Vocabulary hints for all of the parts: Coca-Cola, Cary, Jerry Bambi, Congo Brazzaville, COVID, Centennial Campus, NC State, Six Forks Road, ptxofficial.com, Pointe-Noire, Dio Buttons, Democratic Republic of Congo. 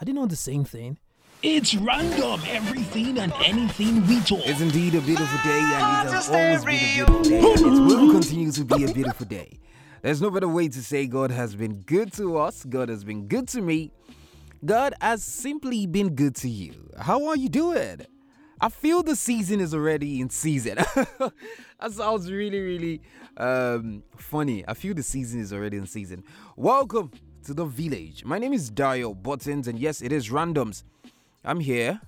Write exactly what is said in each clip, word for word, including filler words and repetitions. I didn't know the same thing. It's random, everything and anything we talk. It's indeed a beautiful day, and it has always been a beautiful day, and it will continue to be a beautiful day. There's no better way to say God has been good to us. God has been good to me. God has simply been good to you. How are you doing? I feel the season is already in season. That sounds really, really um, funny. I feel the season is already in season. Welcome to the village. My name is Dio Buttons, and yes, it is randoms. I'm here.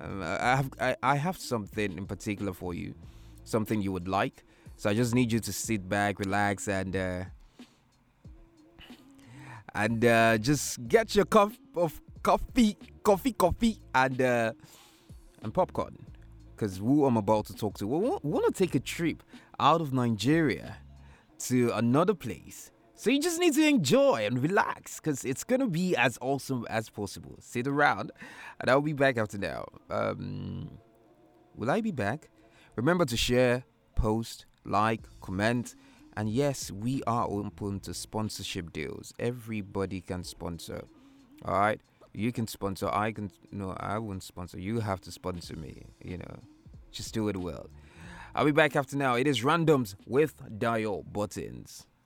Um, I have I, I have something in particular for you, something you would like. So I just need you to sit back, relax, and uh, and uh, just get your cup of coffee, coffee, coffee, and. Uh, And popcorn, because who I'm about to talk to, we want to take a trip out of Nigeria to another place. So you just need to enjoy and relax, because it's going to be as awesome as possible. Sit around, and I'll be back after now. Um, will I be back? Remember to share, post, like, comment. And yes, we are open to sponsorship deals. Everybody can sponsor, all right? You can sponsor, I can, no, I won't sponsor. You have to sponsor me, you know. Just do it well. I'll be back after now. It is Randoms with Dial Buttons.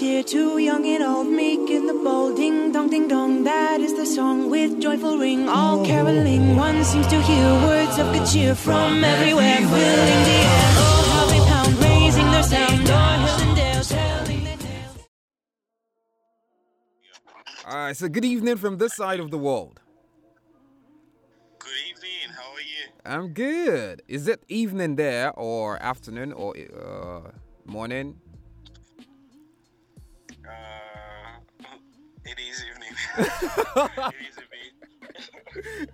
Cheer to young and old, meek in the bold, ding dong, ding dong. That is the song with joyful ring, all caroling. One seems to hear words of good cheer from everywhere, filling the air. Oh, how they pound, raising their sound. O'er hills and dales, telling their tales. All right, so good evening from this side of the world. Good evening. How are you? I'm good. Is it evening there, or afternoon, or uh, morning? It is evening. It is evening.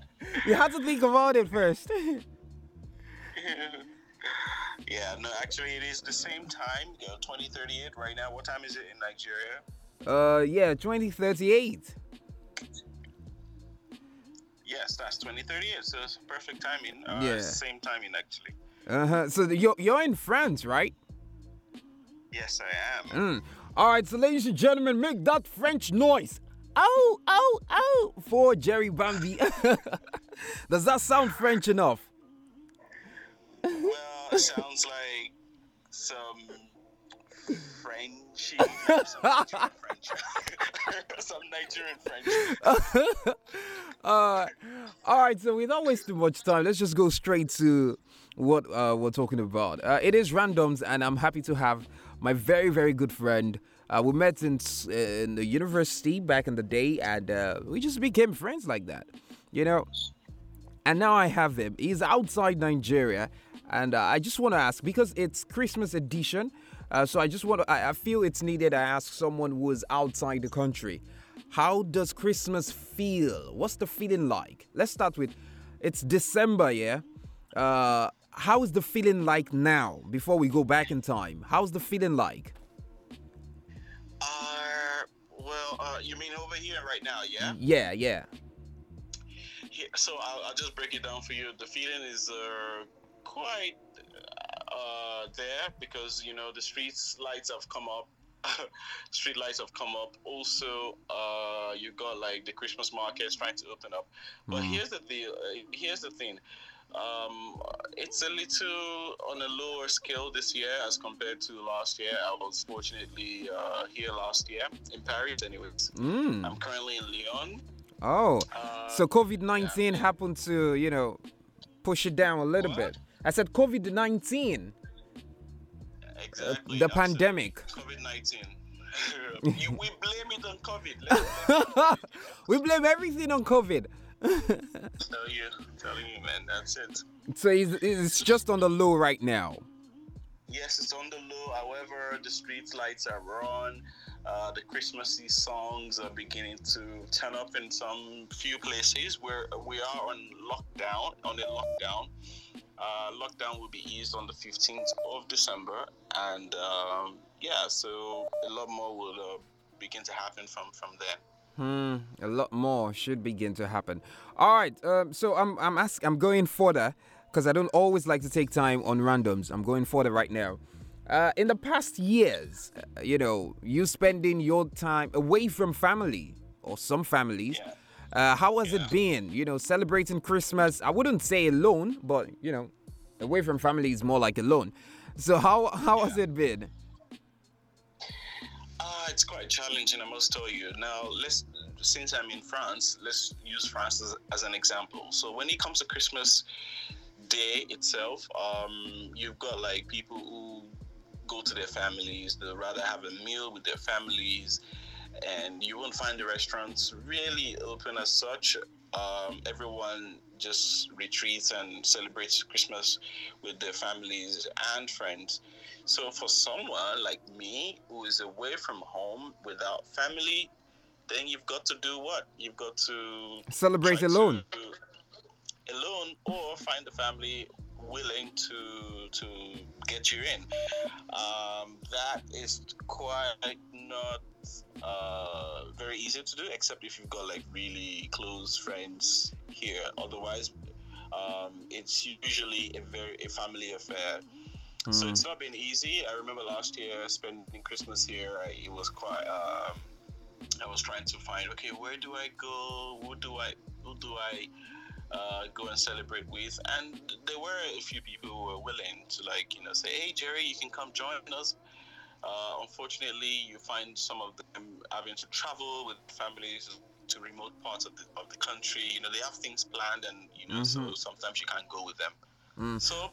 You had to think about it first. Yeah, no, actually it is the same time, you know, twenty thirty-eight right now. What time is it in Nigeria? Uh, yeah, twenty thirty-eight. Yes, that's twenty thirty-eight, so it's perfect timing. Uh, yeah. It's the same timing, actually. Uh-huh. So you're, you're in France, right? Yes, I am. Mm. All right, so ladies and gentlemen, make that French noise. Ow, ow, ow, for Jerry Bambi. Does that sound French enough? Well, it sounds like some Frenchy, some Nigerian French. Some Nigerian French. uh, all right, so without wasting much time, let's just go straight to what uh, we're talking about. Uh, it is randoms, and I'm happy to have my very, very good friend. Uh, we met in, uh, in the university back in the day, and uh, we just became friends like that, you know. And now I have him. He's outside Nigeria, and uh, I just want to ask, because it's Christmas edition, uh, so I just want to, I, I feel it's needed I ask someone who's outside the country, how does Christmas feel? What's the feeling like? Let's start with, it's December, yeah? Uh... How is the feeling like now, before we go back in time? How's the feeling like? Uh, well, uh, you mean over here right now, yeah? Yeah, yeah. yeah so I'll, I'll just break it down for you. The feeling is uh, quite uh, there because, you know, the street lights have come up. Street lights have come up. Also, uh, you got like the Christmas markets trying to open up. But mm. here's the deal. Uh, here's the thing. Um, it's a little on a lower scale this year as compared to last year. I was fortunately uh, here last year in Paris, anyways. Mm. I'm currently in Lyon. Oh, uh, so COVID nineteen yeah. happened to, you know, push it down a little what? bit. I said COVID nineteen. Exactly. Uh, the pandemic. COVID nineteen. you, we blame it on COVID. Let's blame it. We blame everything on COVID. Tell you, telling you, man, that's it. So it's, it's just on the low right now. Yes, it's on the low. However, the street lights are on. Uh, the Christmassy songs are beginning to turn up in some few places where we are on lockdown. On a lockdown, uh, lockdown will be eased on the fifteenth of December, and um, yeah, so a lot more will uh, begin to happen from from there. Hmm, a lot more should begin to happen. All right, um, so I'm I'm ask I'm going further because I don't always like to take time on randoms. I'm going further right now. Uh, in the past years, uh, you know, you spending your time away from family or some families. Yeah. Uh, how has yeah. it been, you know, celebrating Christmas? I wouldn't say alone, but, you know, away from family is more like alone. So how, how yeah. has it been? Uh, it's quite challenging, I must tell you. Now, let's, since I'm in France, let's use France as, as an example. So when it comes to Christmas Day itself, um, you've got like people who go to their families, they'd rather have a meal with their families, and you won't find the restaurants really open as such. Um, everyone just retreats and celebrates Christmas with their families and friends. So for someone like me who is away from home without family, then you've got to do what? You've got to celebrate alone. To, alone or find a family willing to to get you in. Um, that is quite not uh, very easy to do, except if you've got like really close friends here. Otherwise, um, it's usually a very a family affair. Mm. So it's not been easy. I remember last year spending Christmas here. I, it was quite. Um, I was trying to find okay, where do I go? Who do I? Who do I? Uh, go and celebrate with, and there were a few people who were willing to, like, you know, say, hey, Jerry, you can come join us. Uh, unfortunately, you find some of them having to travel with families to remote parts of the of the country. You know, they have things planned, and you know, mm-hmm. so sometimes you can't go with them. Mm. So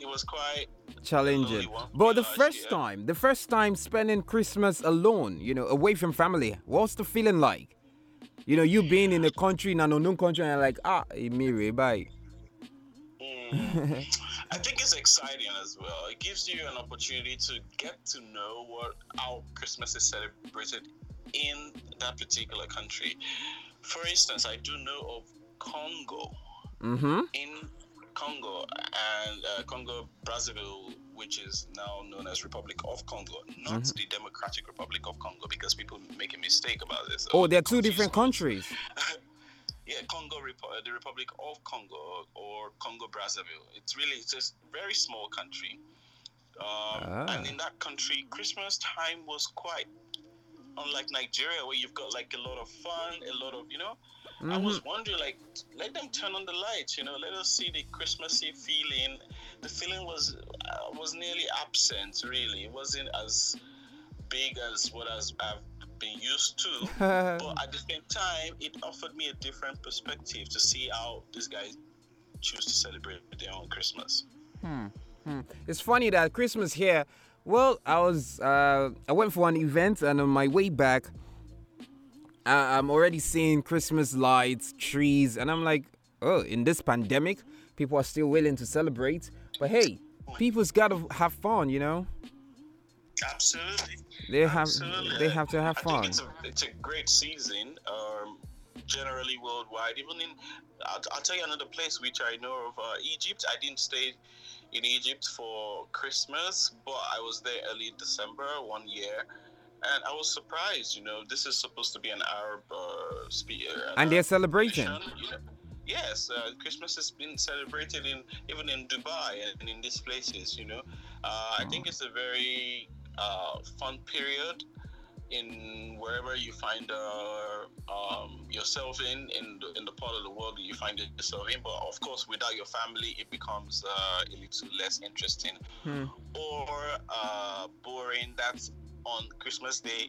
it was quite challenging. But the first year. time, the first time spending Christmas alone, you know, away from family, what's the feeling like? You know, you being in a country, in an unknown country, and you're like, ah, Emire, bye. Mm. I think it's exciting as well. It gives you an opportunity to get to know what how Christmas is celebrated in that particular country. For instance, I do know of Congo. Mm-hmm. In Congo, and uh, Congo Brazzaville, which is now known as Republic of Congo, not mm-hmm. the Democratic Republic of Congo, because people make a mistake about this. Oh, they're two different countries. Yeah, Congo, the Republic of Congo, or Congo Brazzaville. It's really it's just a very small country, um, ah. and in that country, Christmas time was quite unlike Nigeria, where you've got like a lot of fun, a lot of you know. Mm-hmm. I was wondering, like, let them turn on the lights, you know, let us see the Christmassy feeling. The feeling was uh, was nearly absent, really. It wasn't as big as what as I've been used to. But at the same time, it offered me a different perspective to see how these guys choose to celebrate their own Christmas. Hmm. Hmm. It's funny that Christmas here. Well, I was uh, I went for an event, and on my way back, I'm already seeing Christmas lights, trees, and I'm like, oh, in this pandemic, people are still willing to celebrate. But hey, people's got to have fun, you know? Absolutely. They have Absolutely. They have to have I fun. Think it's, a, it's a great season, um, generally worldwide. Even in, I'll, I'll tell you another place which I know of, uh, Egypt. I didn't stay in Egypt for Christmas, but I was there early December one year. And I was surprised, you know, this is supposed to be an Arab uh, speaker. An and they're celebrating. You know, yes, uh, Christmas has been celebrated in even in Dubai and in these places, you know. Uh, I think it's a very uh, fun period in wherever you find uh, um, yourself in, in the, in the part of the world that you find yourself in. But of course, without your family, it becomes uh, a little less interesting hmm. or uh, boring. That's on Christmas Day,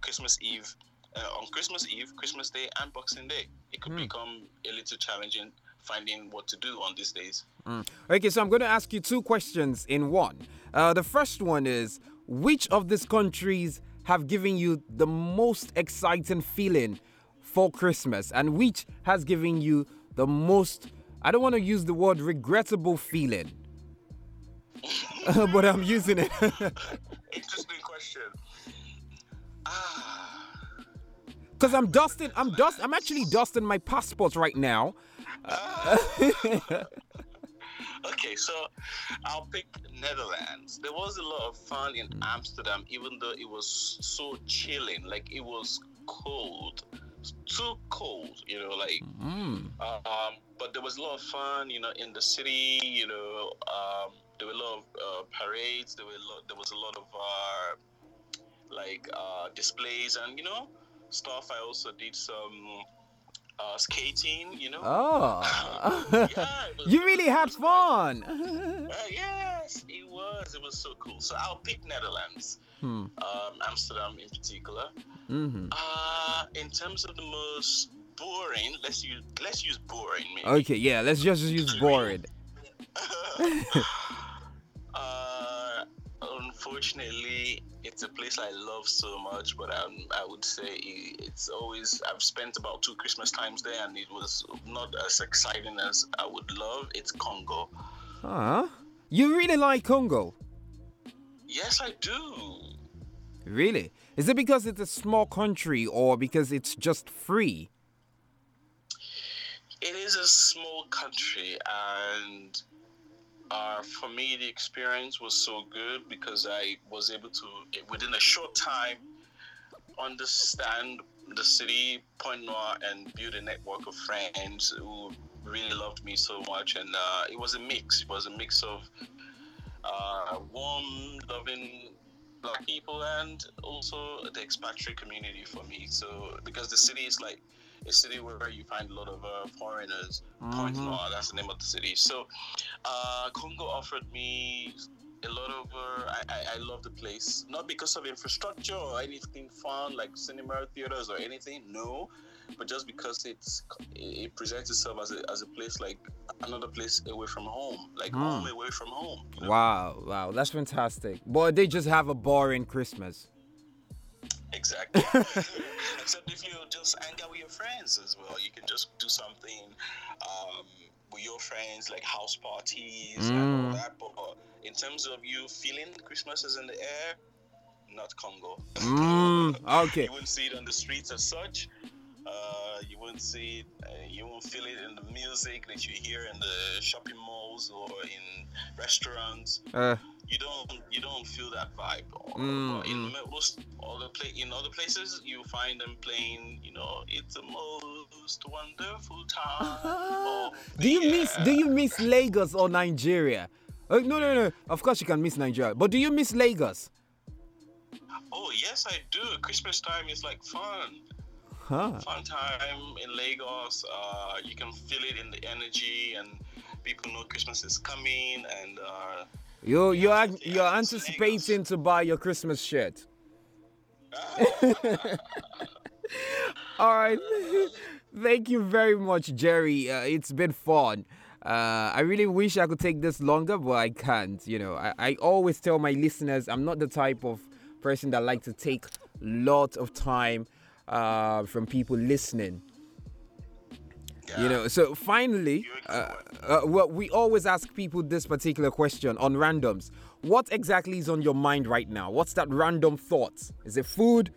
Christmas Eve, uh, on Christmas Eve, Christmas Day, and Boxing Day. It could mm. become a little challenging finding what to do on these days. Mm. Okay, so I'm going to ask you two questions in one. Uh, the first one is, which of these countries have given you the most exciting feeling for Christmas, and which has given you the most, I don't want to use the word regrettable feeling, but I'm using it. Interesting question. Because I'm dusting, I'm dust, I'm actually dusting my passport right now. Uh, okay, so I'll pick Netherlands. There was a lot of fun in Amsterdam, even though it was so chilling. Like, it was cold, too cold, you know, like, mm. um, but there was a lot of fun, you know, in the city, you know, um, there were a lot of uh, parades, there were a lot, there was a lot of, uh, like, uh, displays and, you know, stuff. I also did some uh, skating, you know. Oh. Yeah, you really had fun. uh, yes, it was. It was so cool. So I'll pick Netherlands, hmm. um, Amsterdam in particular. Mm-hmm. Uh, in terms of the most boring, let's use let's use boring. Maybe. Okay, yeah, let's just use boring. uh, unfortunately, it's a place I love so much, but I, I would say it's always, I've spent about two Christmas times there, and it was not as exciting as I would love. It's Congo. Huh? You really like Congo? Yes, I do. Really? Is it because it's a small country, or because it's just free? It is a small country, and Uh, for me, the experience was so good because I was able to, within a short time, understand the city, Pointe-Noire, and build a network of friends who really loved me so much. And uh, it was a mix. It was a mix of uh, warm, loving Black people and also the expatriate community for me. So, because the city is like a city where you find a lot of uh, foreigners. Mm-hmm. Pointe-Noire, that's the name of the city. So, uh, Congo offered me a lot of. Uh, I, I, I love the place, not because of infrastructure or anything fun like cinema, theaters, or anything. No, but just because it's it presents itself as a as a place like another place away from home, like mm. home away from home. You know? Wow, wow, that's fantastic. Boy, they just have a boring Christmas. Exactly. Except if you just hang out with your friends as well, you can just do something um, with your friends, like house parties mm. and all that. But in terms of you feeling Christmas is in the air, not Congo. Mm, okay. You wouldn't see it on the streets as such. Uh, you won't see it, uh, you won't feel it in the music that you hear in the shopping malls or in restaurants. Uh, you don't, you don't feel that vibe. Or, mm, or in most other play, in other places, you find them playing. You know, it's the most wonderful time. Uh-huh. Do you miss? Do you miss Lagos or Nigeria? Uh, no, no, no. Of course, you can miss Nigeria, but do you miss Lagos? Oh yes, I do. Christmas time is like fun. Huh. Fun time in Lagos. Uh, you can feel it in the energy, and people know Christmas is coming. And uh, you, you yeah, you're you're anticipating to buy your Christmas shirt. All right, thank you very much, Jerry. Uh, it's been fun. Uh, I really wish I could take this longer, but I can't. You know, I, I always tell my listeners I'm not the type of person that likes to take lot of time. Uh, from people listening, yeah. You know. So finally, uh, uh, well, we always ask people this particular question on randoms. What exactly is on your mind right now? What's that random thought? Is it food?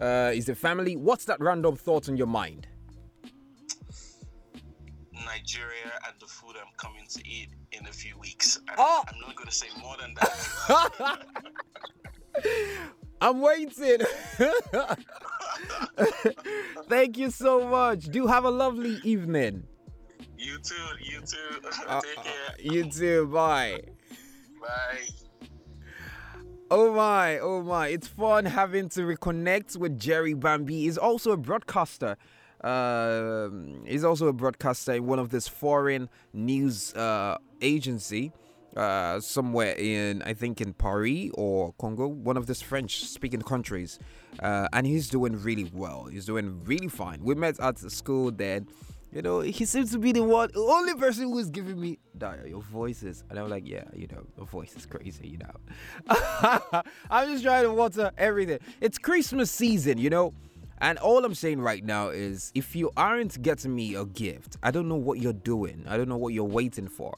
Uh, is it family? What's that random thought on your mind? Nigeria and the food I'm coming to eat in a few weeks. I'm, oh. I'm not going to say more than that. I'm waiting. Thank you so much. Do have a lovely evening. You too. You too. Uh, Take care. You too. Bye. Bye. Oh my, oh my. It's fun having to reconnect with Jerry Bambi. He's also a broadcaster. Uh, he's also a broadcaster in one of this foreign news uh, agency. Uh, somewhere in, I think in Paris or Congo, one of these French-speaking countries. Uh, and he's doing really well. He's doing really fine. We met at school then. You know, he seems to be the one, only person who's giving me, Dayo, your voice is, and I'm like, yeah, you know, your voice is crazy, you know. I'm just trying to water everything. It's Christmas season, you know. And all I'm saying right now is, if you aren't getting me a gift, I don't know what you're doing. I don't know what you're waiting for.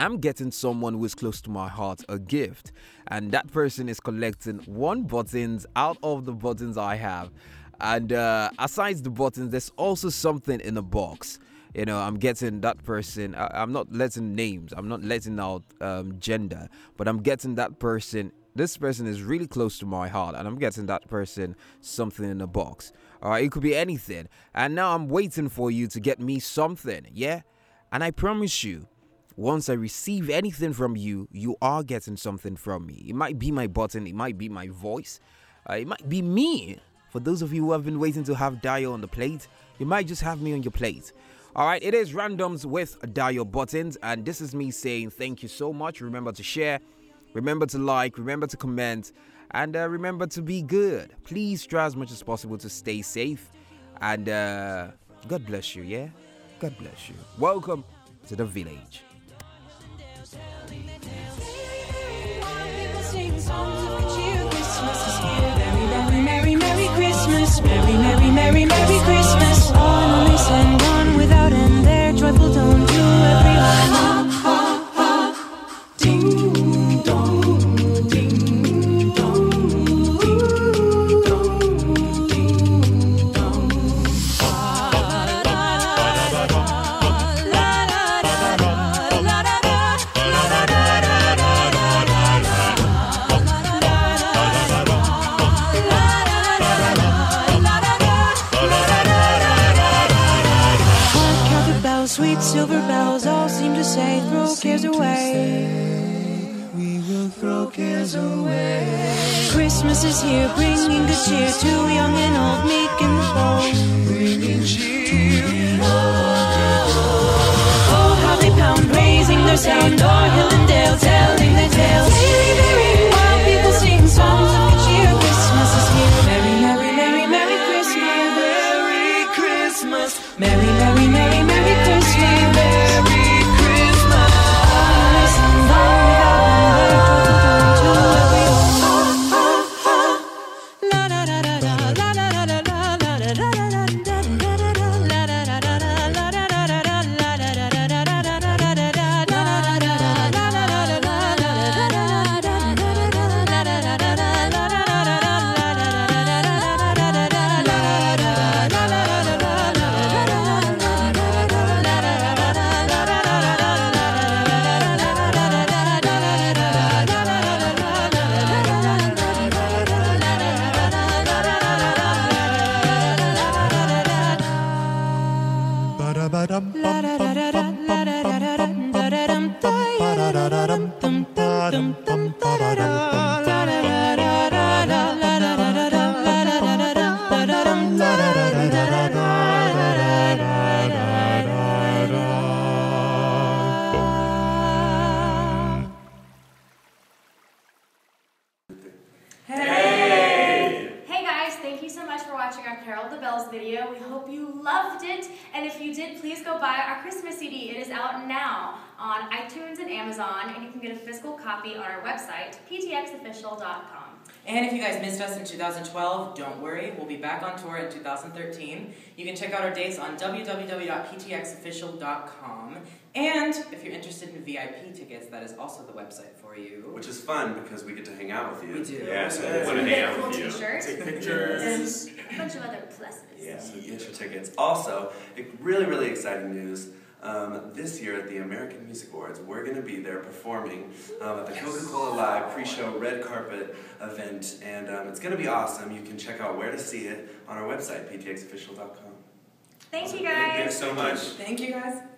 I'm getting someone who is close to my heart a gift, and that person is collecting one buttons out of the buttons I have. And uh, aside the buttons, there's also something in the box. You know, I'm getting that person. I, I'm not letting names. I'm not letting out um, gender, but I'm getting that person. This person is really close to my heart, and I'm getting that person something in a box. All right, it could be anything. And now I'm waiting for you to get me something, yeah? And I promise you, once I receive anything from you, you are getting something from me. It might be my button, it might be my voice, uh, it might be me. For those of you who have been waiting to have Dio on the plate, you might just have me on your plate. All right, it is Randoms with Dio Buttons, and this is me saying thank you so much. Remember to share. Remember to like, remember to comment, and uh, remember to be good. Please try as much as possible to stay safe, and uh, God bless you, yeah? God bless you. Welcome to the village. Merry, Merry, Merry Christmas. Merry, Merry, Merry, Merry Christmas. One only send one without end. Their joyful tone to everyone. Ha, ha, ha, ding. Silver bells all seem to say, throw cares away. We will throw cares away. Christmas is here, bringing good cheer to young and old, meek and bold. Bringing cheer. Oh, how they pound, raising their sound, o'er hill and dale, telling their tales. Merry, merry, while people sing songs of good cheer. Christmas is here. Merry, merry, merry, merry Christmas. Merry Christmas. Merry, merry, merry, merry Christmas. ptx official dot com. And if you guys missed us in two thousand twelve, don't worry, we'll be back on tour in two thousand thirteen. You can check out our dates on w w w dot p t x official dot com. And if you're interested in V I P tickets, that is also the website for you. Which is fun because we get to hang out with you. We do. Yeah, so we want to hang out with you. T-shirts. Take pictures. And a bunch of other pluses. Yeah, so get your tickets. Also, really, really exciting news. Um, this year at the American Music Awards, we're going to be there performing um, at the Coca-Cola Live pre-show red carpet event, and um, it's going to be awesome. You can check out where to see it on our website, p t x official dot com. Thank you guys. Thanks so much. Thank you guys.